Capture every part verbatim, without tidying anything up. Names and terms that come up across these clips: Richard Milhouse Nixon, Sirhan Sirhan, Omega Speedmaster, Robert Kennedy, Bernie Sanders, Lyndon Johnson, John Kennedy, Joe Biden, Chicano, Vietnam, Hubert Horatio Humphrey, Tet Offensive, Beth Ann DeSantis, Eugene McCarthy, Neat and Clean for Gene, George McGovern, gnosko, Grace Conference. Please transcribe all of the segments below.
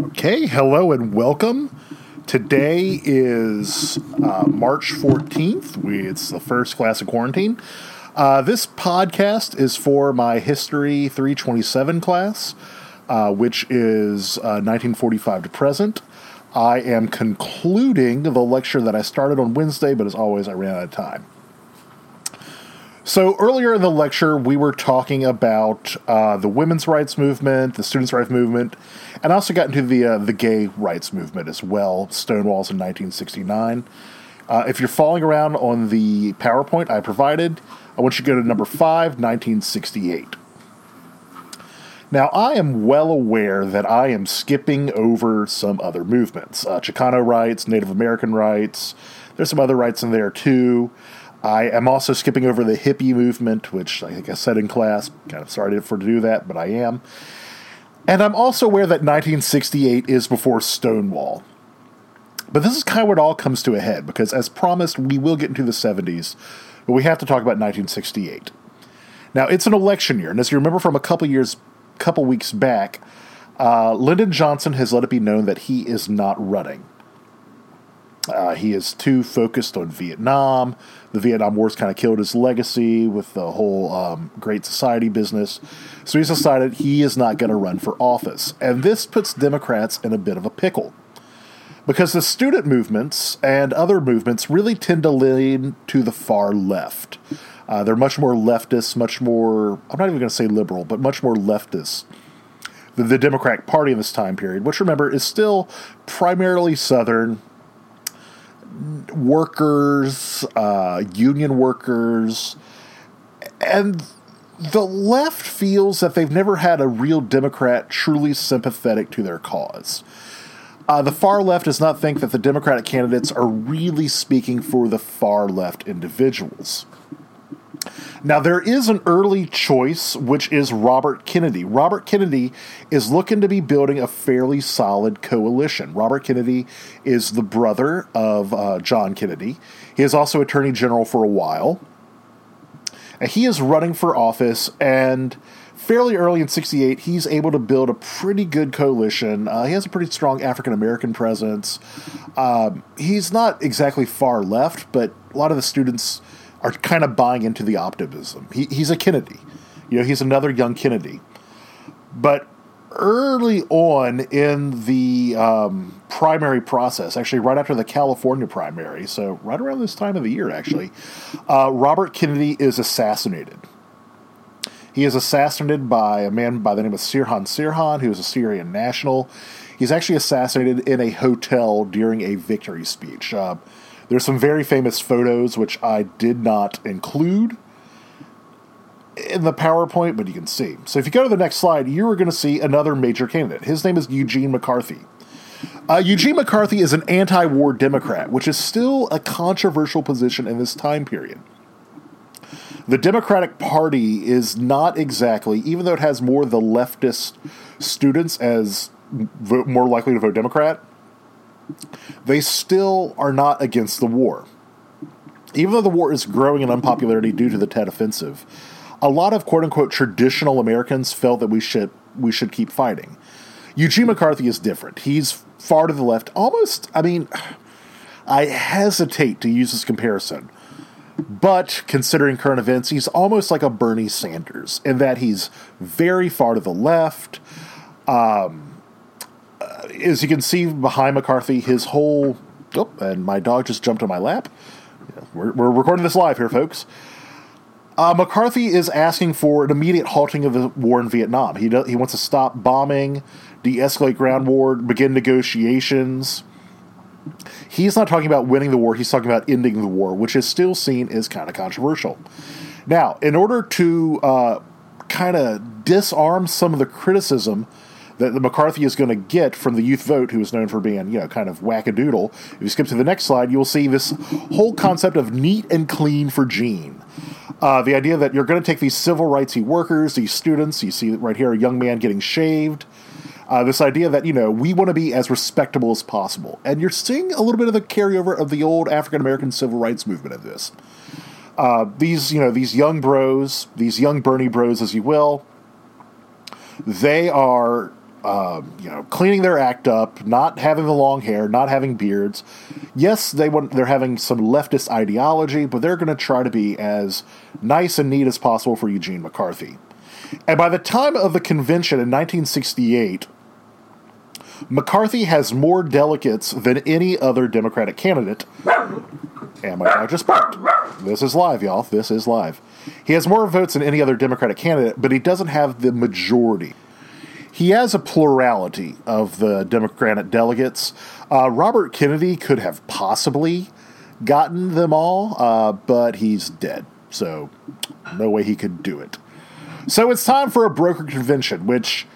Okay, hello and welcome. Today is uh, March fourteenth. We, it's the first class of quarantine. Uh, this podcast is for my History three twenty-seven class, uh, which is uh, nineteen forty-five to present. I am concluding the lecture that I started on Wednesday, but as always, I ran out of time. So earlier in the lecture, we were talking about uh, the women's rights movement, the students' rights movement, and I also got into the uh, the gay rights movement as well, Stonewall's in nineteen sixty-nine. Uh, if you're following around on the PowerPoint I provided, I want you to go to number five, nineteen sixty-eight. Now, I am well aware that I am skipping over some other movements. Uh, Chicano rights, Native American rights, there's some other rights in there too. I am also skipping over the hippie movement, which I think I said in class. Kind of sorry for to do that, but I am. And I'm also aware that nineteen sixty-eight is before Stonewall. But this is kind of where it all comes to a head, because as promised, we will get into the seventies, but we have to talk about nineteen sixty-eight. Now, it's an election year, and as you remember from a couple years, couple weeks back, uh, Lyndon Johnson has let it be known that he is not running. Uh, he is too focused on Vietnam. The Vietnam War's kind of killed his legacy with the whole um, Great Society business. So he's decided he is not going to run for office. And this puts Democrats in a bit of a pickle, because the student movements and other movements really tend to lean to the far left. Uh, they're much more leftist, much more, I'm not even going to say liberal, but much more leftist than the Democratic Party in this time period, which, remember, is still primarily Southern. Workers, uh, union workers, and the left feels that they've never had a real Democrat truly sympathetic to their cause. Uh, the far left does not think that the Democratic candidates are really speaking for the far left individuals. Now, there is an early choice, which is Robert Kennedy. Robert Kennedy is looking to be building a fairly solid coalition. Robert Kennedy is the brother of uh, John Kennedy. He is also Attorney General for a while. And he is running for office, and fairly early in sixty-eight, he's able to build a pretty good coalition. Uh, he has a pretty strong African-American presence. Um, he's not exactly far left, but a lot of the students are kind of buying into the optimism. He, he's a Kennedy. You know, he's another young Kennedy. But early on in the um, primary process, actually right after the California primary, so right around this time of the year, actually, uh, Robert Kennedy is assassinated. He is assassinated by a man by the name of Sirhan Sirhan, who is a Syrian national. He's actually assassinated in a hotel during a victory speech. Uh, There's some very famous photos, which I did not include in the PowerPoint, but you can see. So if you go to the next slide, you are going to see another major candidate. His name is Eugene McCarthy. Uh, Eugene McCarthy is an anti-war Democrat, which is still a controversial position in this time period. The Democratic Party is not exactly, even though it has more of the leftist students as vote, more likely to vote Democrat, they still are not against the war. Even though the war is growing in unpopularity due to the Tet Offensive, a lot of quote-unquote traditional Americans felt that we should we should keep fighting. Eugene McCarthy is different. He's far to the left. Almost, I mean, I hesitate to use this comparison, but considering current events, he's almost like a Bernie Sanders in that he's very far to the left. Um... As you can see behind McCarthy, his whole... Oh, and my dog just jumped on my lap. We're, we're recording this live here, folks. Uh, McCarthy is asking for an immediate halting of the war in Vietnam. He does, he wants to stop bombing, de-escalate ground war, begin negotiations. He's not talking about winning the war. He's talking about ending the war, which is still seen as kind of controversial. Now, in order to uh, kind of disarm some of the criticism that the McCarthy is going to get from the youth vote, who is known for being, you know, kind of wackadoodle. If you skip to the next slide, you'll see this whole concept of neat and clean for Gene. Uh, the idea that you're going to take these civil rightsy workers, these students, you see right here a young man getting shaved. Uh, this idea that, you know, we want to be as respectable as possible. And you're seeing a little bit of the carryover of the old African-American civil rights movement of this. Uh, these, you know, these young bros, these young Bernie bros, as you will, they are um, you know, cleaning their act up, not having the long hair, not having beards. Yes, they want, they're having some leftist ideology, but they're going to try to be as nice and neat as possible for Eugene McCarthy. And by the time of the convention in nineteen sixty-eight, McCarthy has more delegates than any other Democratic candidate. And my dog just barked. This is live, y'all. This is live. He has more votes than any other Democratic candidate, but he doesn't have the majority. He has a plurality of the Democratic delegates. Uh, Robert Kennedy could have possibly gotten them all, uh, but he's dead, so no way he could do it. So it's time for a brokered convention, which...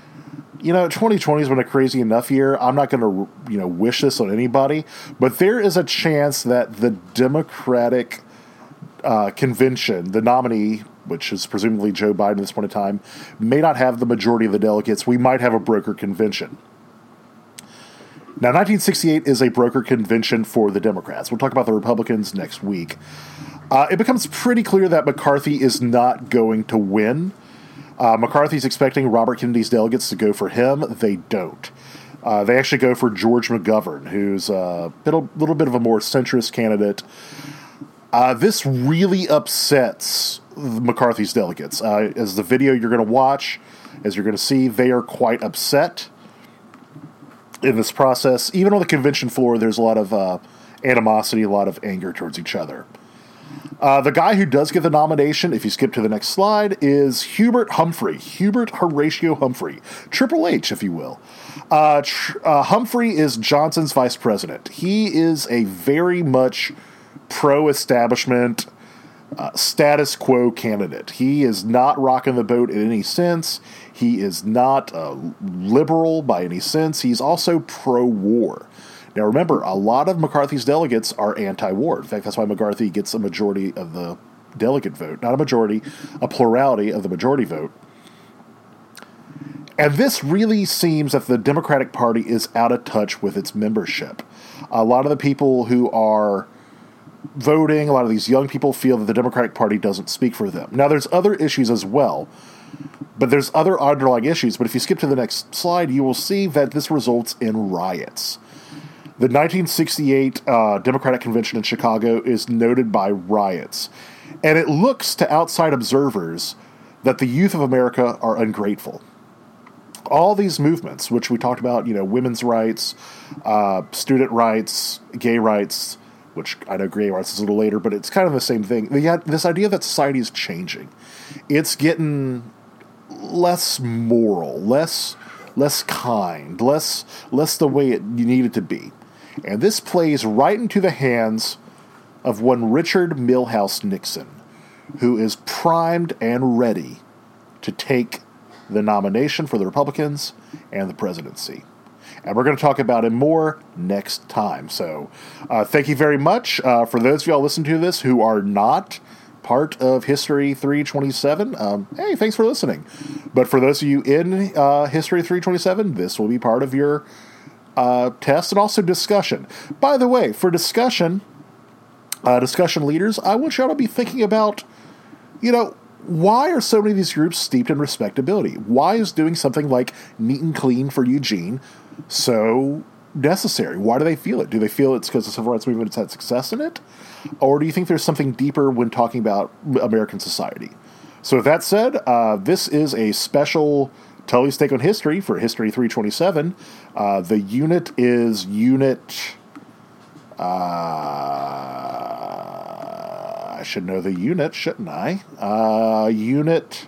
You know, twenty twenty has been a crazy enough year. I'm not going to, you know, wish this on anybody, but there is a chance that the Democratic uh, convention, the nominee, which is presumably Joe Biden at this point in time, may not have the majority of the delegates. We might have a broker convention. Now, nineteen sixty-eight is a broker convention for the Democrats. We'll talk about the Republicans next week. Uh, it becomes pretty clear that McCarthy is not going to win. Uh, McCarthy's expecting Robert Kennedy's delegates to go for him. They don't. Uh, they actually go for George McGovern, who's a bit, a little bit of a more centrist candidate. Uh, this really upsets McCarthy's delegates. Uh, as the video you're going to watch, as you're going to see, they are quite upset in this process. Even on the convention floor, there's a lot of uh, animosity, a lot of anger towards each other. Uh, the guy who does get the nomination, if you skip to the next slide, is Hubert Humphrey, Hubert Horatio Humphrey, Triple H, if you will. Uh, tr- uh, Humphrey is Johnson's vice president. He is a very much pro-establishment, uh, status quo candidate. He is not rocking the boat in any sense. He is not uh, liberal by any sense. He's also pro-war. Now, remember, a lot of McCarthy's delegates are anti-war. In fact, that's why McCarthy gets a majority of the delegate vote. Not a majority, a plurality of the majority vote. And this really seems that the Democratic Party is out of touch with its membership. A lot of the people who are voting, a lot of these young people feel that the Democratic Party doesn't speak for them. Now, there's other issues as well, but there's other underlying issues. But if you skip to the next slide, you will see that this results in riots. The nineteen sixty-eight uh, Democratic Convention in Chicago is noted by riots, and it looks to outside observers that the youth of America are ungrateful. All these movements, which we talked about, you know, women's rights, uh, student rights, gay rights, which I know gay rights is a little later, but it's kind of the same thing. They had this idea that society is changing. It's getting less moral, less less kind, less less the way it you need it to be. And this plays right into the hands of one Richard Milhouse Nixon, who is primed and ready to take the nomination for the Republicans and the presidency. And we're going to talk about him more next time. So uh, thank you very much. Uh, for those of y'all listening to this who are not part of History three twenty-seven, um, hey, thanks for listening. But for those of you in uh, History three twenty-seven, this will be part of your Uh, test and also discussion. By the way, for discussion, uh, discussion leaders, I want y'all to be thinking about, you know, why are so many of these groups steeped in respectability? Why is doing something like Neat and Clean for Gene so necessary? Why do they feel it? Do they feel it's because the civil rights movement has had success in it? Or do you think there's something deeper when talking about American society? So with that said, uh, this is a special Tully's take on history for History three twenty-seven. Uh, the unit is unit... Uh, I should know the unit, shouldn't I? Uh, unit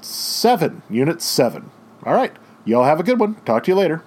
seven. Unit seven. All right. Y'all have a good one. Talk to you later.